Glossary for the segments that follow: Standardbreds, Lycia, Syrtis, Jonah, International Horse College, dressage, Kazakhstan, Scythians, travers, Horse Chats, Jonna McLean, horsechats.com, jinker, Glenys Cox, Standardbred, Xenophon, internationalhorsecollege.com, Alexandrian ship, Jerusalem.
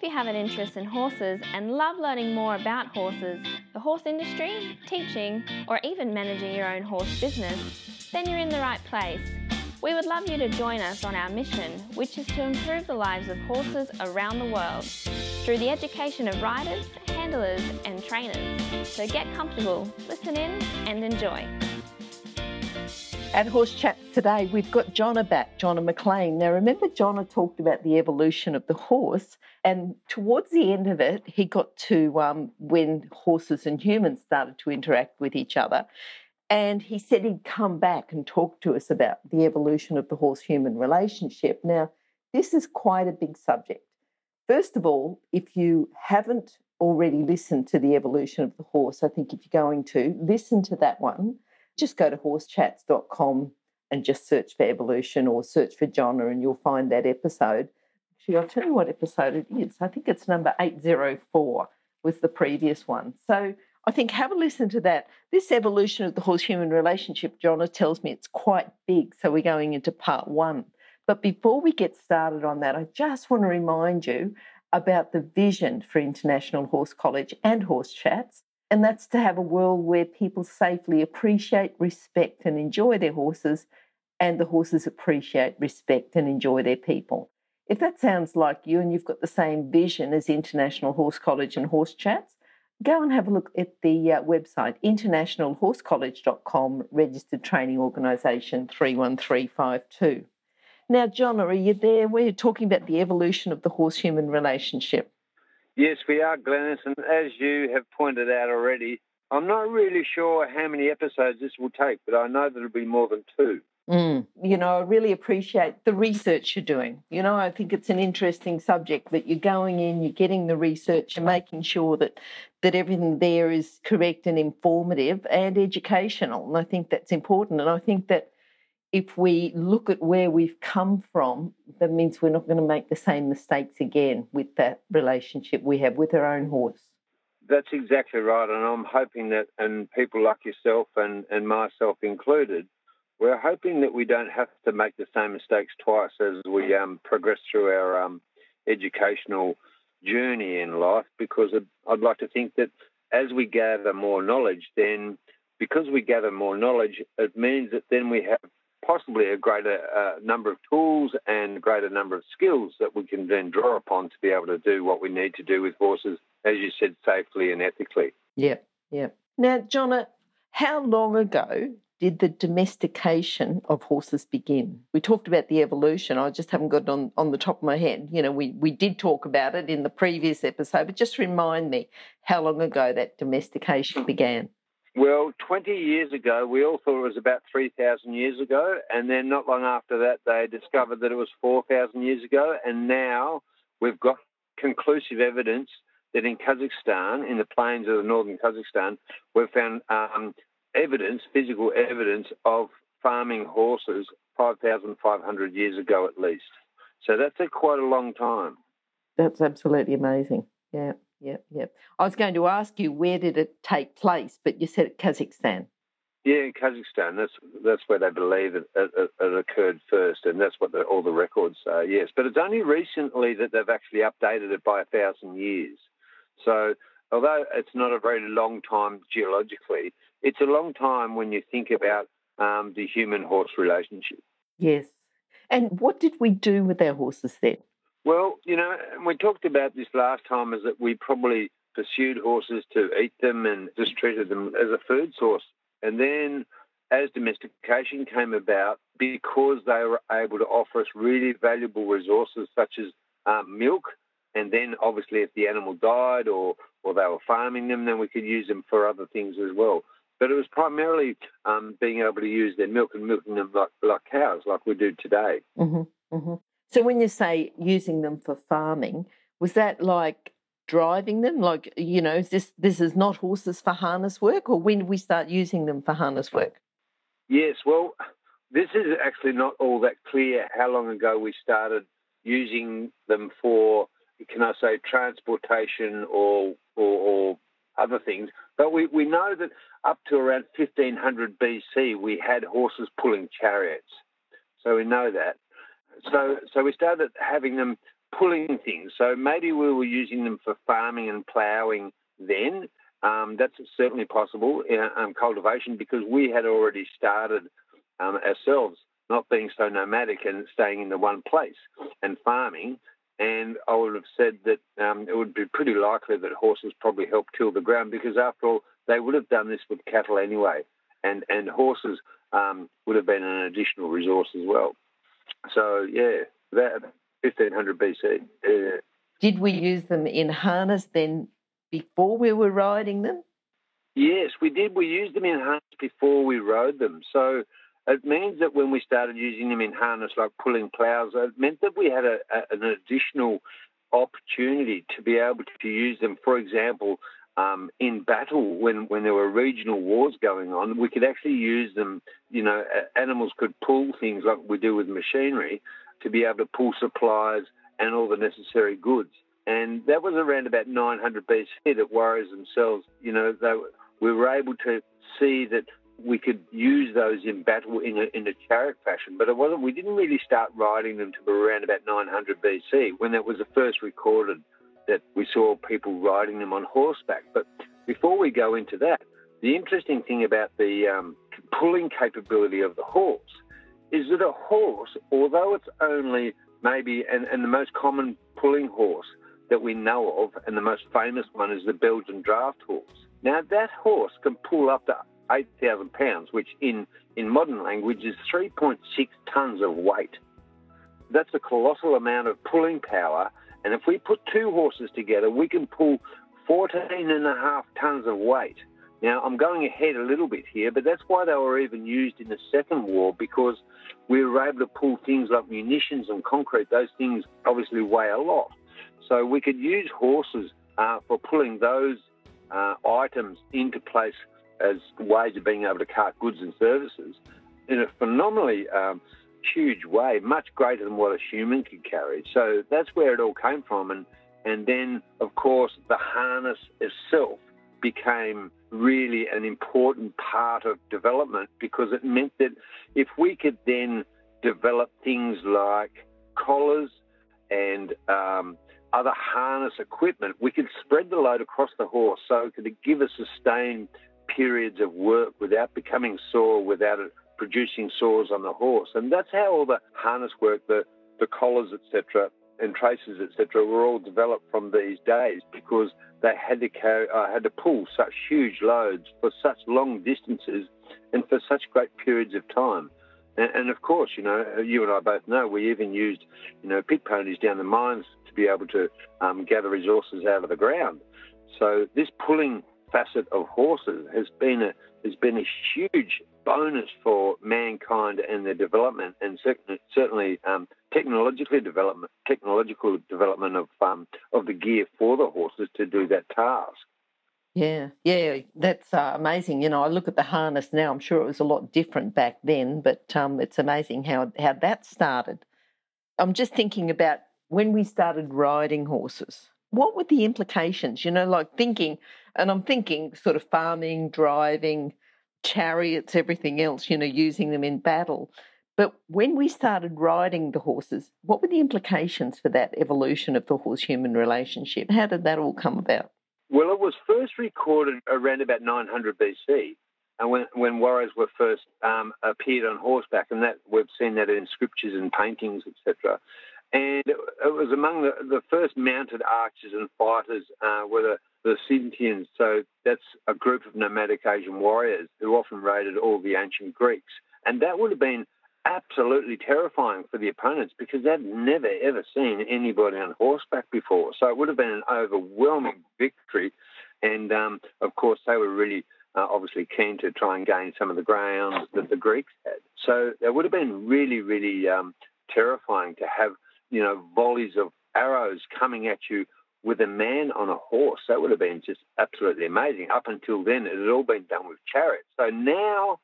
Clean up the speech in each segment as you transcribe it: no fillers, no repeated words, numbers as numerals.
if you have an interest in horses and love learning more about horses, the horse industry, teaching, or even managing your own horse business, then you're in the right place. We would love you to join us on our mission, which is to improve the lives of horses around the world through the education of riders, handlers, and trainers. So get comfortable, listen in, and enjoy. At Horse Chats today, we've got Jonna back, Jonna McLean. Now, remember Jonna talked about the evolution of the horse, and towards the end of it, he got to when horses and humans started to interact with each other, and he said he'd come back and talk to us about the evolution of the horse-human relationship. Now, this is quite a big subject. First of all, if you haven't already listened to the evolution of the horse, I think if you're going to, listen to that one. Just go to horsechats.com and just search for evolution or search for Jonna and you'll find that episode. Actually, I'll tell you what episode it is. I think it's number 804 was the previous one. So I think have a listen to that. This evolution of the horse-human relationship, Jonna tells me it's quite big, so we're going into part one. But before we get started on that, I just want to remind you about the vision for International Horse College and Horse Chats. And that's to have a world where people safely appreciate, respect, and enjoy their horses, and the horses appreciate, respect, and enjoy their people. If that sounds like you and you've got the same vision as International Horse College and Horse Chats, go and have a look at the website, internationalhorsecollege.com, Registered Training Organisation 31352. Now, Jonna, are you there? We're talking about the evolution of the horse-human relationship. Yes, we are, Glenys, and as you have pointed out already, I'm not really sure how many episodes this will take, but I know that it'll be more than two. You know, I really appreciate the research you're doing. You know, I think it's an interesting subject that you're going in, you're getting the research, you're making sure that everything there is correct and informative and educational, and I think that's important. And I think that if we look at where we've come from, that means we're not going to make the same mistakes again with that relationship we have with our own horse. That's exactly right, and I'm hoping that, and people like yourself and myself included, we're hoping that we don't have to make the same mistakes twice as we progress through our educational journey in life, because I'd like to think that as we gather more knowledge, then because we gather more knowledge, it means that then we have possibly a greater number of tools and a greater number of skills that we can then draw upon to be able to do what we need to do with horses, as you said, safely and ethically. Yeah. Now, Jonna, how long ago did the domestication of horses begin? We talked about the evolution. I just haven't got it on the top of my head. You know, we did talk about it in the previous episode, but just remind me how long ago that domestication began. Well, 20 years ago, we all thought it was about 3,000 years ago, and then not long after that, they discovered that it was 4,000 years ago, and now we've got conclusive evidence that in Kazakhstan, in the plains of the northern Kazakhstan, we've found physical evidence of farming horses 5,500 years ago at least. So that's quite a long time. That's absolutely amazing, yeah. Yep. I was going to ask you, where did it take place? But you said Kazakhstan. Yeah, in Kazakhstan. That's where they believe it occurred first, and that's what all the records say, yes. But it's only recently that they've actually updated it by 1,000 years. So although it's not a very long time geologically, it's a long time when you think about the human-horse relationship. Yes. And what did we do with our horses then? Well, you know, and we talked about this last time, is that we probably pursued horses to eat them and just treated them as a food source. And then as domestication came about, because they were able to offer us really valuable resources such as milk, and then obviously if the animal died or they were farming them, then we could use them for other things as well. But it was primarily being able to use their milk and milking them like cows, like we do today. Mm-hmm. So when you say using them for farming, was that like driving them? Like, you know, this is not horses for harness work, or when did we start using them for harness work? Yes, well, this is actually not all that clear how long ago we started using them for, can I say, transportation or other things. But we know that up to around 1500 BC, we had horses pulling chariots. So we know that. So we started having them pulling things. So maybe we were using them for farming and ploughing then. That's certainly possible in cultivation, because we had already started ourselves not being so nomadic and staying in the one place and farming. And I would have said that it would be pretty likely that horses probably helped till the ground, because after all, they would have done this with cattle anyway. And horses would have been an additional resource as well. So, yeah, that 1500 BC. Yeah. Did we use them in harness then before we were riding them? Yes, we did. We used them in harness before we rode them. So it means that when we started using them in harness, like pulling ploughs, it meant that we had an additional opportunity to be able to use them, for example, in battle, when there were regional wars going on, we could actually use them. You know, animals could pull things like we do with machinery to be able to pull supplies and all the necessary goods. And that was around about 900 BC that warriors themselves, you know, we were able to see that we could use those in battle in a chariot fashion. But we didn't really start riding them till around about 900 BC, when that was the first recorded that we saw people riding them on horseback. But before we go into that, the interesting thing about the pulling capability of the horse is that a horse, although it's only maybe, and the most common pulling horse that we know of, and the most famous one is the Belgian draft horse. Now, that horse can pull up to 8,000 pounds, which in modern language is 3.6 tons of weight. That's a colossal amount of pulling power. And if we put two horses together, we can pull 14 and a half tons of weight. Now, I'm going ahead a little bit here, but that's why they were even used in the Second War, because we were able to pull things like munitions and concrete. Those things obviously weigh a lot. So we could use horses for pulling those items into place as ways of being able to cart goods and services in a phenomenally huge way, much greater than what a human could carry. So that's where it all came from. And then, of course, the harness itself became really an important part of development, because it meant that if we could then develop things like collars and other harness equipment, we could spread the load across the horse so it could give us sustained periods of work without becoming sore, without it producing sores on the horse. And that's how all the harness work, the collars, etc., and traces, etc., were all developed from these days, because they had to pull such huge loads for such long distances and for such great periods of time. And of course, you know, you and I both know, we even used, you know, pit ponies down the mines to be able to gather resources out of the ground. So this pulling facet of horses has been a huge bonus for mankind and their development, and certainly technological development of the gear for the horses to do that task. Yeah, that's amazing. You know, I look at the harness now. I'm sure it was a lot different back then, but it's amazing how that started. I'm just thinking about when we started riding horses. What were the implications? You know, like I'm thinking sort of farming, driving, chariots, everything else, you know, using them in battle. But when we started riding the horses, what were the implications for that evolution of the horse-human relationship? How did that all come about? Well, it was first recorded around about 900 BC, and when warriors were first appeared on horseback, and that we've seen that in scriptures and paintings, etc. And it was among the first mounted archers and fighters were the Scythians. So that's a group of nomadic Asian warriors who often raided all the ancient Greeks. And that would have been absolutely terrifying for the opponents, because they'd never, ever seen anybody on horseback before. So it would have been an overwhelming victory. And, of course, they were really obviously keen to try and gain some of the ground that the Greeks had. So it would have been really, really terrifying to have, you know, volleys of arrows coming at you with a man on a horse. That would have been just absolutely amazing. Up until then, it had all been done with chariots. So now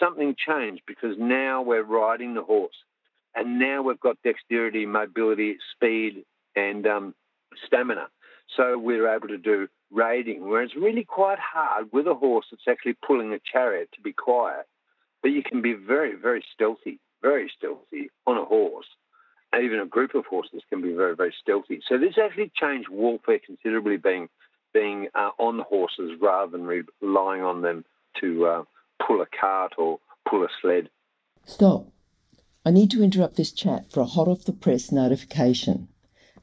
something changed, because now we're riding the horse, and now we've got dexterity, mobility, speed, and stamina. So we're able to do raiding, where it's really quite hard with a horse that's actually pulling a chariot to be quiet. But you can be very, very stealthy on a horse. even a group of horses can be very, very stealthy. So this actually changed warfare considerably, being on horses rather than relying on them to pull a cart or pull a sled. Stop. I need to interrupt this chat for a hot-off-the-press notification.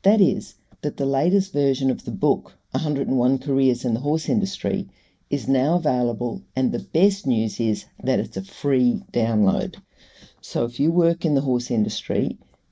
That is, that the latest version of the book, 101 Careers in the Horse Industry, is now available, and the best news is that it's a free download. So if you work in the horse industry,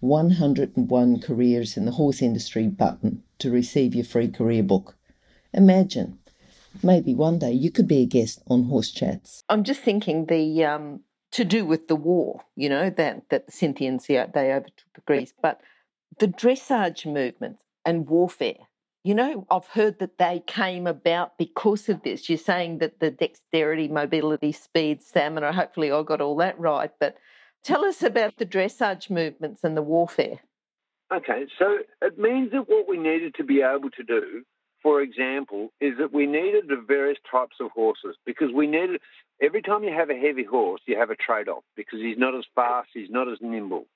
101 Careers in the Horse Industry button to receive your free career book. Imagine, maybe one day you could be a guest on Horse Chats. I'm just thinking the to do with the war, you know, that the Scythians, they overtook Greece, but the dressage movements and warfare, you know, I've heard that they came about because of this. You're saying that the dexterity, mobility, speed, stamina, hopefully I got all that right, but tell us about the dressage movements and the warfare. Okay, so it means that what we needed to be able to do, for example, is that we needed the various types of horses, because we needed, every time you have a heavy horse, you have a trade-off, because he's not as fast, he's not as nimble.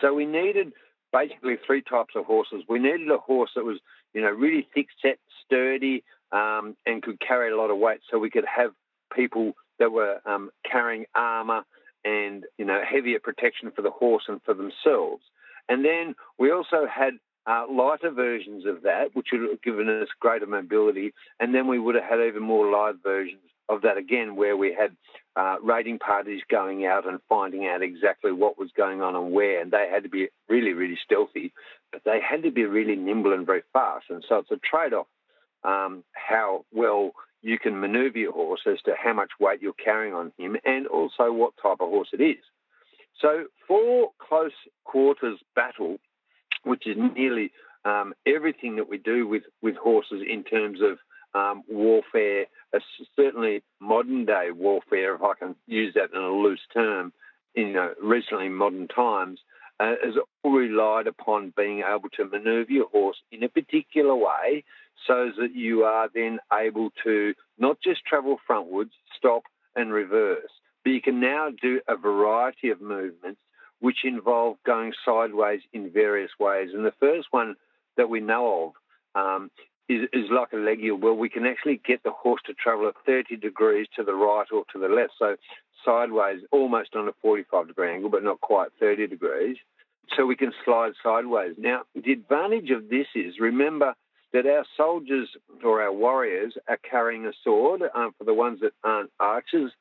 So we needed basically three types of horses. We needed a horse that was, you know, really thick-set, sturdy, and could carry a lot of weight, so we could have people that were carrying armour and, you know, heavier protection for the horse and for themselves. And then we also had lighter versions of that, which would have given us greater mobility, and then we would have had even more live versions of that again, where we had raiding parties going out and finding out exactly what was going on and where, and they had to be really, really stealthy, but they had to be really nimble and very fast. And so it's a trade-off how well you can manoeuvre your horse as to how much weight you're carrying on him and also what type of horse it is. So for close quarters battle, which is nearly everything that we do with horses in terms of warfare, certainly modern-day warfare, if I can use that in a loose term, in recently modern times, has all relied upon being able to manoeuvre your horse in a particular way so that you are then able to not just travel frontwards, stop and reverse, but you can now do a variety of movements which involve going sideways in various ways. And the first one that we know of is like a leg heel. Well, we can actually get the horse to travel at 30 degrees to the right or to the left, so sideways, almost on a 45-degree angle, but not quite 30 degrees. So we can slide sideways. Now, the advantage of this is, remember, that our soldiers or our warriors are carrying a sword for the ones that aren't archers,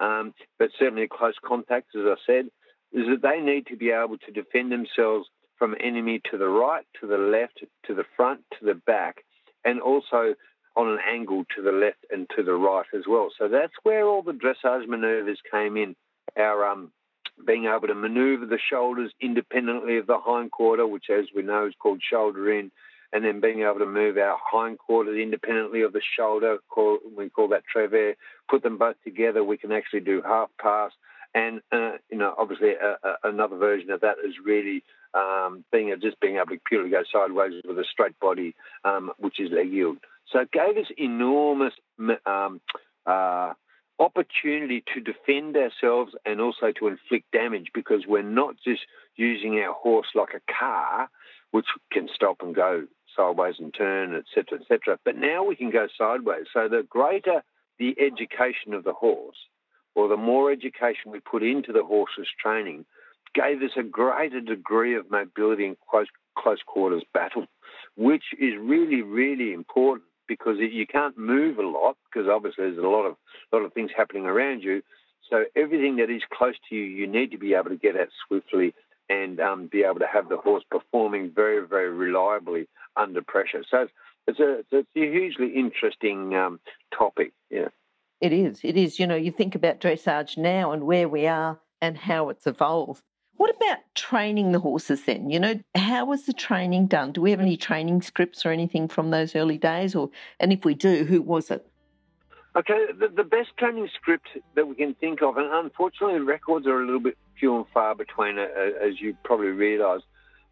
but certainly close contacts, as I said, is that they need to be able to defend themselves from enemy to the right, to the left, to the front, to the back, and also on an angle to the left and to the right as well. So that's where all the dressage manoeuvres came in, our being able to manoeuvre the shoulders independently of the hindquarter, which as we know is called shoulder in, and then being able to move our hindquarters independently of the shoulder, we call that travers. Put them both together, we can actually do half pass. And, obviously another version of that is really being able to purely go sideways with a straight body, which is leg yield. So it gave us enormous opportunity to defend ourselves and also to inflict damage, because we're not just using our horse like a car, which can stop and go sideways and turn, et cetera, but now we can go sideways. So the greater the education of the horse, or the more education we put into the horse's training, gave us a greater degree of mobility in close quarters battle, which is really, really important, because you can't move a lot, because obviously there's a lot of things happening around you. So everything that is close to you, you need to be able to get at swiftly and be able to have the horse performing very, very reliably under pressure. So it's a hugely interesting topic, yeah. It is. You think about dressage now and where we are and how it's evolved. What about training the horses then? You know, how was the training done? Do we have any training scripts or anything from those early days? And if we do, who was it? Okay, the best training script that we can think of, and unfortunately records are a little bit few and far between, as you probably realise,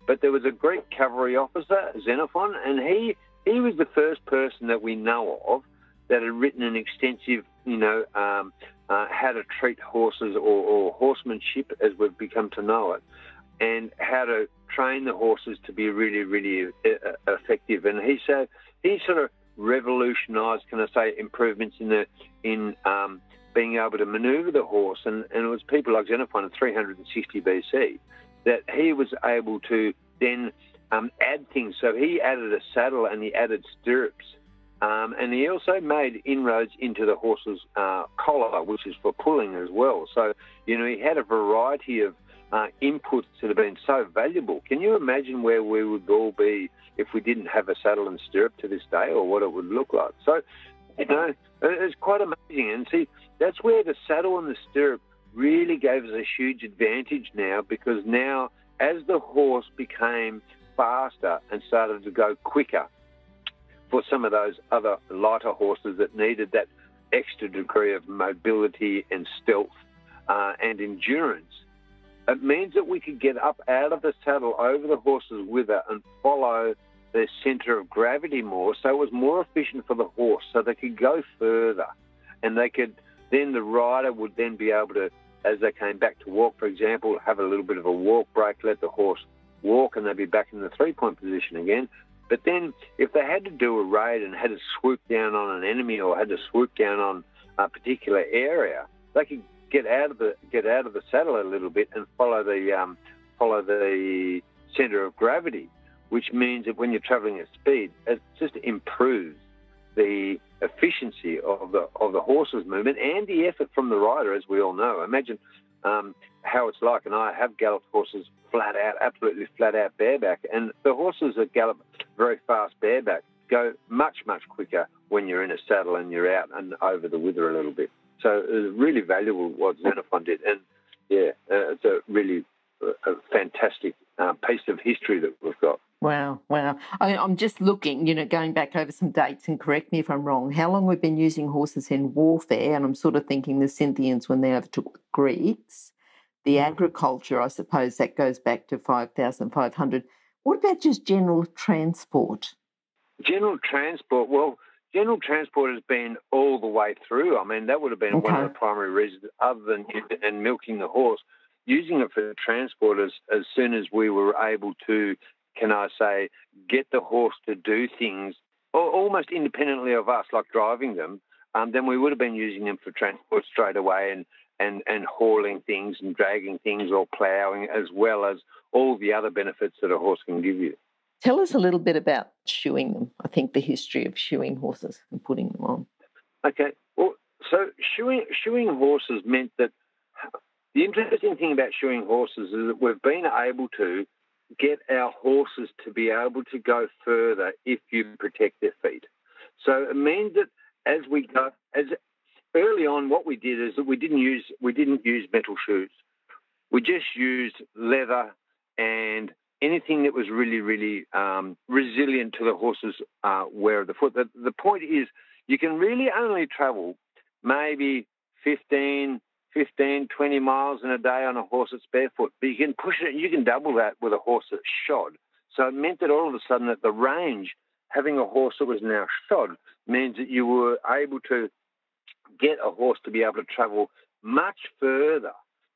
but there was a Greek cavalry officer, Xenophon, and he was the first person that we know of that had written an extensive, how to treat horses or horsemanship as we've become to know it, and how to train the horses to be really, really effective. And he sort of revolutionised, improvements in being able to manoeuvre the horse. And it was people like Xenophon in 360 BC that he was able to then add things. So he added a saddle and he added stirrups. And he also made inroads into the horse's collar, which is for pulling as well. So, he had a variety of inputs that have been so valuable. Can you imagine where we would all be if we didn't have a saddle and stirrup to this day, or what it would look like? So, it's quite amazing. And see, that's where the saddle and the stirrup really gave us a huge advantage now, because now as the horse became faster and started to go quicker for some of those other lighter horses that needed that extra degree of mobility and stealth and endurance, it means that we could get up out of the saddle over the horse's wither and follow their centre of gravity more, so it was more efficient for the horse, so they could go further, and they could then the rider would then be able to, as they came back to walk, for example, have a little bit of a walk break, let the horse walk, and they'd be back in the three-point position again. But then if they had to do a raid and had to swoop down on an enemy or had to swoop down on a particular area, they could get out of the saddle a little bit and follow the centre of gravity, which means that when you're travelling at speed, it just improves the efficiency of the horse's movement and the effort from the rider, as we all know. Imagine how it's like, and I have galloped horses flat out, absolutely flat out bareback, and the horses that gallop very fast bareback go much, much quicker when you're in a saddle and you're out and over the wither a little bit. So it was really valuable what Xenophon did, and it's a really a fantastic piece of history that we've got. Wow. I'm just looking, going back over some dates, and correct me if I'm wrong, how long we've been using horses in warfare, and I'm sort of thinking the Scythians when they overtook the Greeks, the agriculture, I suppose that goes back to 5,500. What about just general transport? General transport has been all the way through. I mean, that would have been one of the primary reasons, other than and milking the horse, using it for transport as soon as we were able to, get the horse to do things almost independently of us, like driving them, then we would have been using them for transport straight away and hauling things and dragging things or ploughing, as well as all the other benefits that a horse can give you. Tell us a little bit about shoeing them. I think the history of shoeing horses and putting them on. Okay. Well, so shoeing horses meant that the interesting thing about shoeing horses is that we've been able to get our horses to be able to go further if you protect their feet. So it means that as early on, what we did is that we didn't use metal shoes. We just used leather and anything that was really, really resilient to the horse's wear of the foot. The point is you can really only travel maybe 15, 20 miles in a day on a horse that's barefoot, but you can push it, you can double that with a horse that's shod. So it meant that all of a sudden that the range, having a horse that was now shod, means that you were able to get a horse to be able to travel much further,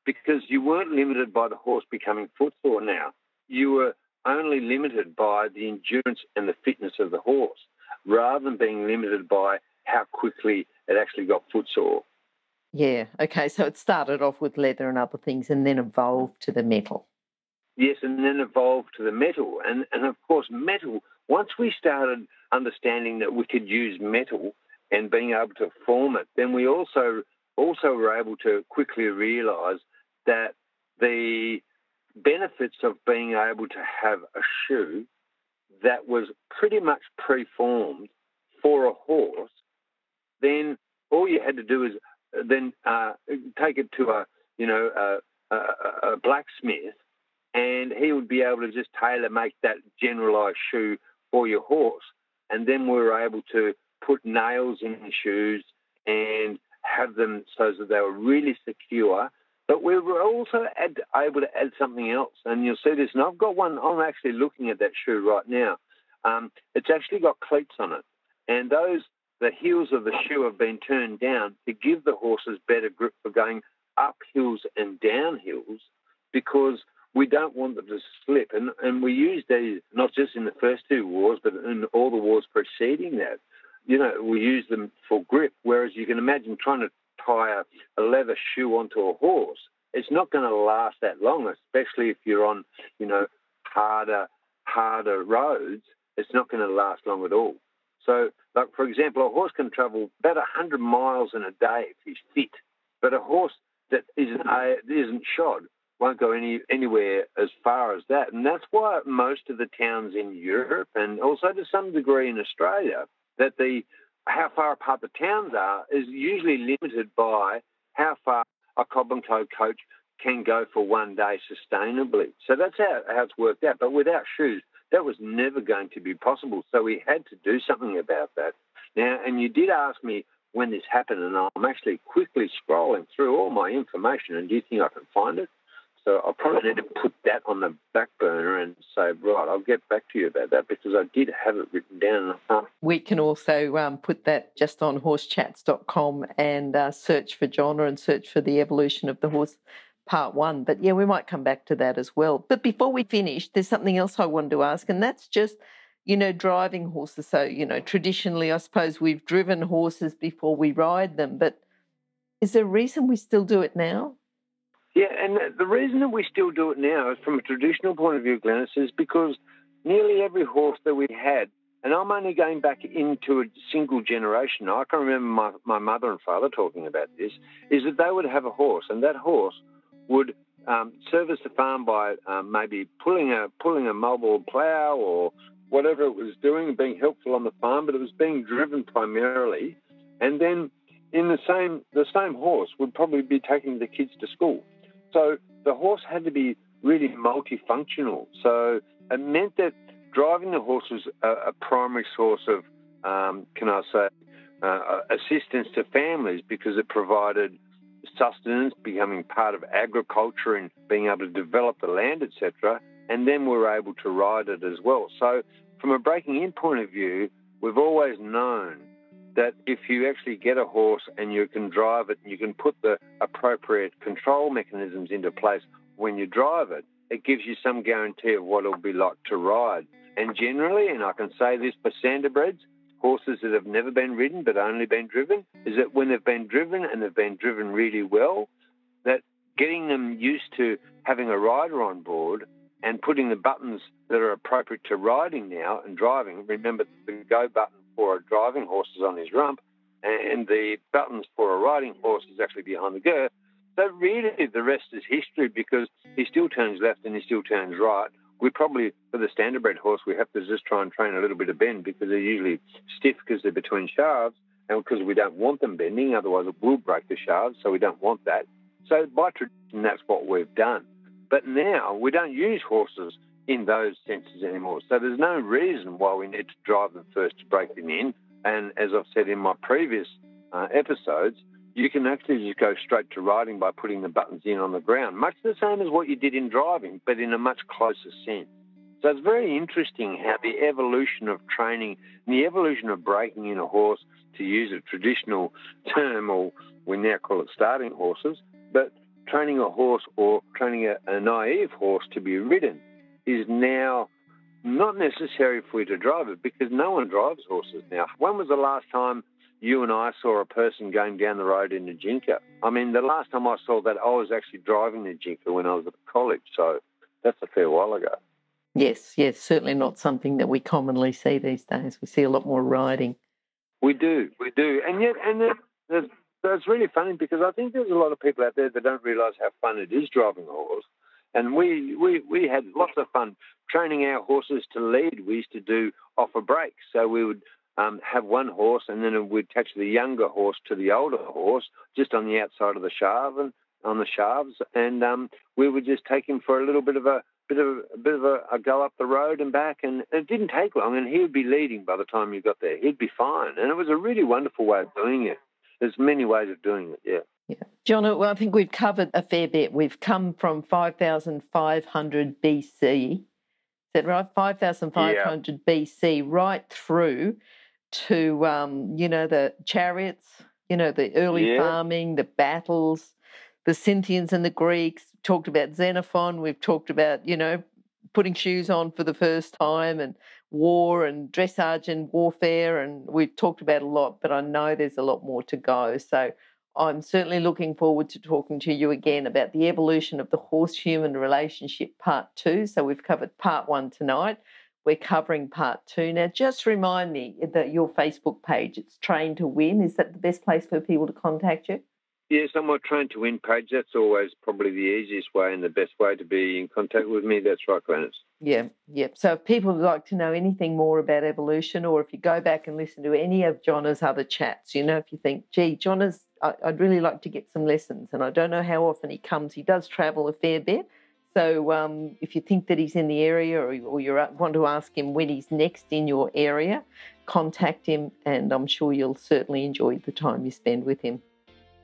because you weren't limited by the horse becoming footsore now. You were only limited by the endurance and the fitness of the horse, rather than being limited by how quickly it actually got footsore. Yeah, okay, so it started off with leather and other things and then evolved to the metal. Yes, and then evolved to the metal. And of course, metal, once we started understanding that we could use metal and being able to form it, then we also were able to quickly realise that the benefits of being able to have a shoe that was pretty much pre-formed for a horse, then all you had to do is then take it to a a blacksmith, and he would be able to just tailor make that generalized shoe for your horse. And then we were able to put nails in the shoes and have them so that they were really secure. But we were also able to add something else. And you'll see this. And I've got one. I'm actually looking at that shoe right now. It's actually got cleats on it. And the heels of the shoe have been turned down to give the horses better grip for going up hills and down hills, because we don't want them to slip. And we use these not just in the first two wars, but in all the wars preceding that. You know, we use them for grip, whereas you can imagine trying to tie a leather shoe onto a horse. It's not going to last that long, especially if you're on, you know, harder roads. It's not going to last long at all. So, like, for example, a horse can travel about 100 miles in a day if he's fit, but a horse that isn't shod won't go anywhere as far as that. And that's why most of the towns in Europe, and also to some degree in Australia, that how far apart the towns are is usually limited by how far a cob and toe coach can go for one day sustainably. So that's how it's worked out. But without shoes, that was never going to be possible. So we had to do something about that. Now, and you did ask me when this happened, and I'm actually quickly scrolling through all my information, and do you think I can find it? So I probably need to put that on the back burner and say, right, I'll get back to you about that, because I did have it written down. We can also put that just on horsechats.com and search for Jonna and search for the evolution of the horse part one. But, yeah, we might come back to that as well. But before we finish, there's something else I wanted to ask, and that's just, you know, driving horses. So, you know, traditionally I suppose we've driven horses before we ride them, but is there a reason we still do it now? Yeah, and the reason that we still do it now is from a traditional point of view, Glenys, is because nearly every horse that we had, and I'm only going back into a single generation, I can remember my mother and father talking about this, is that they would have a horse, and that horse would service the farm by maybe pulling a mobile plough or whatever it was doing, being helpful on the farm, but it was being driven primarily. And then in the same horse would probably be taking the kids to school. So the horse had to be really multifunctional. So it meant that driving the horse was a primary source of, assistance to families, because it provided sustenance, becoming part of agriculture and being able to develop the land, etc. And then we were able to ride it as well. So from a breaking in point of view, we've always known that if you actually get a horse and you can drive it and you can put the appropriate control mechanisms into place when you drive it, it gives you some guarantee of what it'll be like to ride. And generally, and I can say this for Standardbreds, horses that have never been ridden but only been driven, is that when they've been driven and they've been driven really well, that getting them used to having a rider on board and putting the buttons that are appropriate to riding now and driving, remember the go button for a driving horse is on his rump, and the buttons for a riding horse is actually behind the girth. So really the rest is history, because he still turns left and he still turns right. We probably, for the Standardbred horse, we have to just try and train a little bit of bend, because they're usually stiff because they're between shafts, and because we don't want them bending, otherwise it will break the shafts, so we don't want that. So by tradition, that's what we've done. But now we don't use horses in those senses anymore. So there's no reason why we need to drive them first to break them in. And as I've said in my previous episodes, you can actually just go straight to riding by putting the buttons in on the ground, much the same as what you did in driving, but in a much closer sense. So it's very interesting how the evolution of training and the evolution of breaking in a horse, to use a traditional term, or we now call it starting horses, but training a horse or training a naive horse to be ridden is now not necessary for you to drive it, because no one drives horses now. When was the last time you and I saw a person going down the road in a jinker? I mean, the last time I saw that, I was actually driving the jinker when I was at college, so that's a fair while ago. Yes, certainly not something that we commonly see these days. We see a lot more riding. We do. And yet, so it's really funny, because I think there's a lot of people out there that don't realise how fun it is driving a horse. And we had lots of fun training our horses to lead. We used to do off a break. So we would have one horse, and then we'd attach the younger horse to the older horse just on the outside of the shaft, and on the sharves, and we would just take him for a little bit of a go up the road and back, and it didn't take long, and he would be leading by the time you got there. He'd be fine, and it was a really wonderful way of doing it. There's many ways of doing it, yeah. Yeah. Jonna, well, I think we've covered a fair bit. We've come from 5,500 BC, is that right? 5,500 BC right through to, the chariots, the early farming, the battles, the Scythians and the Greeks. We've talked about Xenophon. We've talked about, putting shoes on for the first time and war and dressage and warfare. And we've talked about a lot, but I know there's a lot more to go. So I'm certainly looking forward to talking to you again about the evolution of the horse-human relationship, part 2. So we've covered part 1 tonight. We're covering part 2. Now, just remind me that your Facebook page, it's Trained to Win. Is that the best place for people to contact you? Yes, on my Trained to Win page, that's always probably the easiest way and the best way to be in contact with me. That's right, Glenys. Yeah. So if people would like to know anything more about evolution, or if you go back and listen to any of Jonna's other chats, if you think, gee, Jonna's, I'd really like to get some lessons, and I don't know how often he comes. He does travel a fair bit. So if you think that he's in the area, or you want to ask him when he's next in your area, contact him, and I'm sure you'll certainly enjoy the time you spend with him.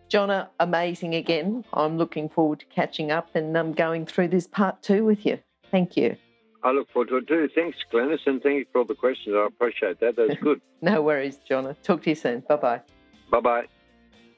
Jonna, amazing again. I'm looking forward to catching up and going through this part 2 with you. Thank you. I look forward to it too. Thanks, Glenys, and thank you for all the questions. I appreciate that. That was good. No worries, Jonna. Talk to you soon. Bye-bye. Bye-bye.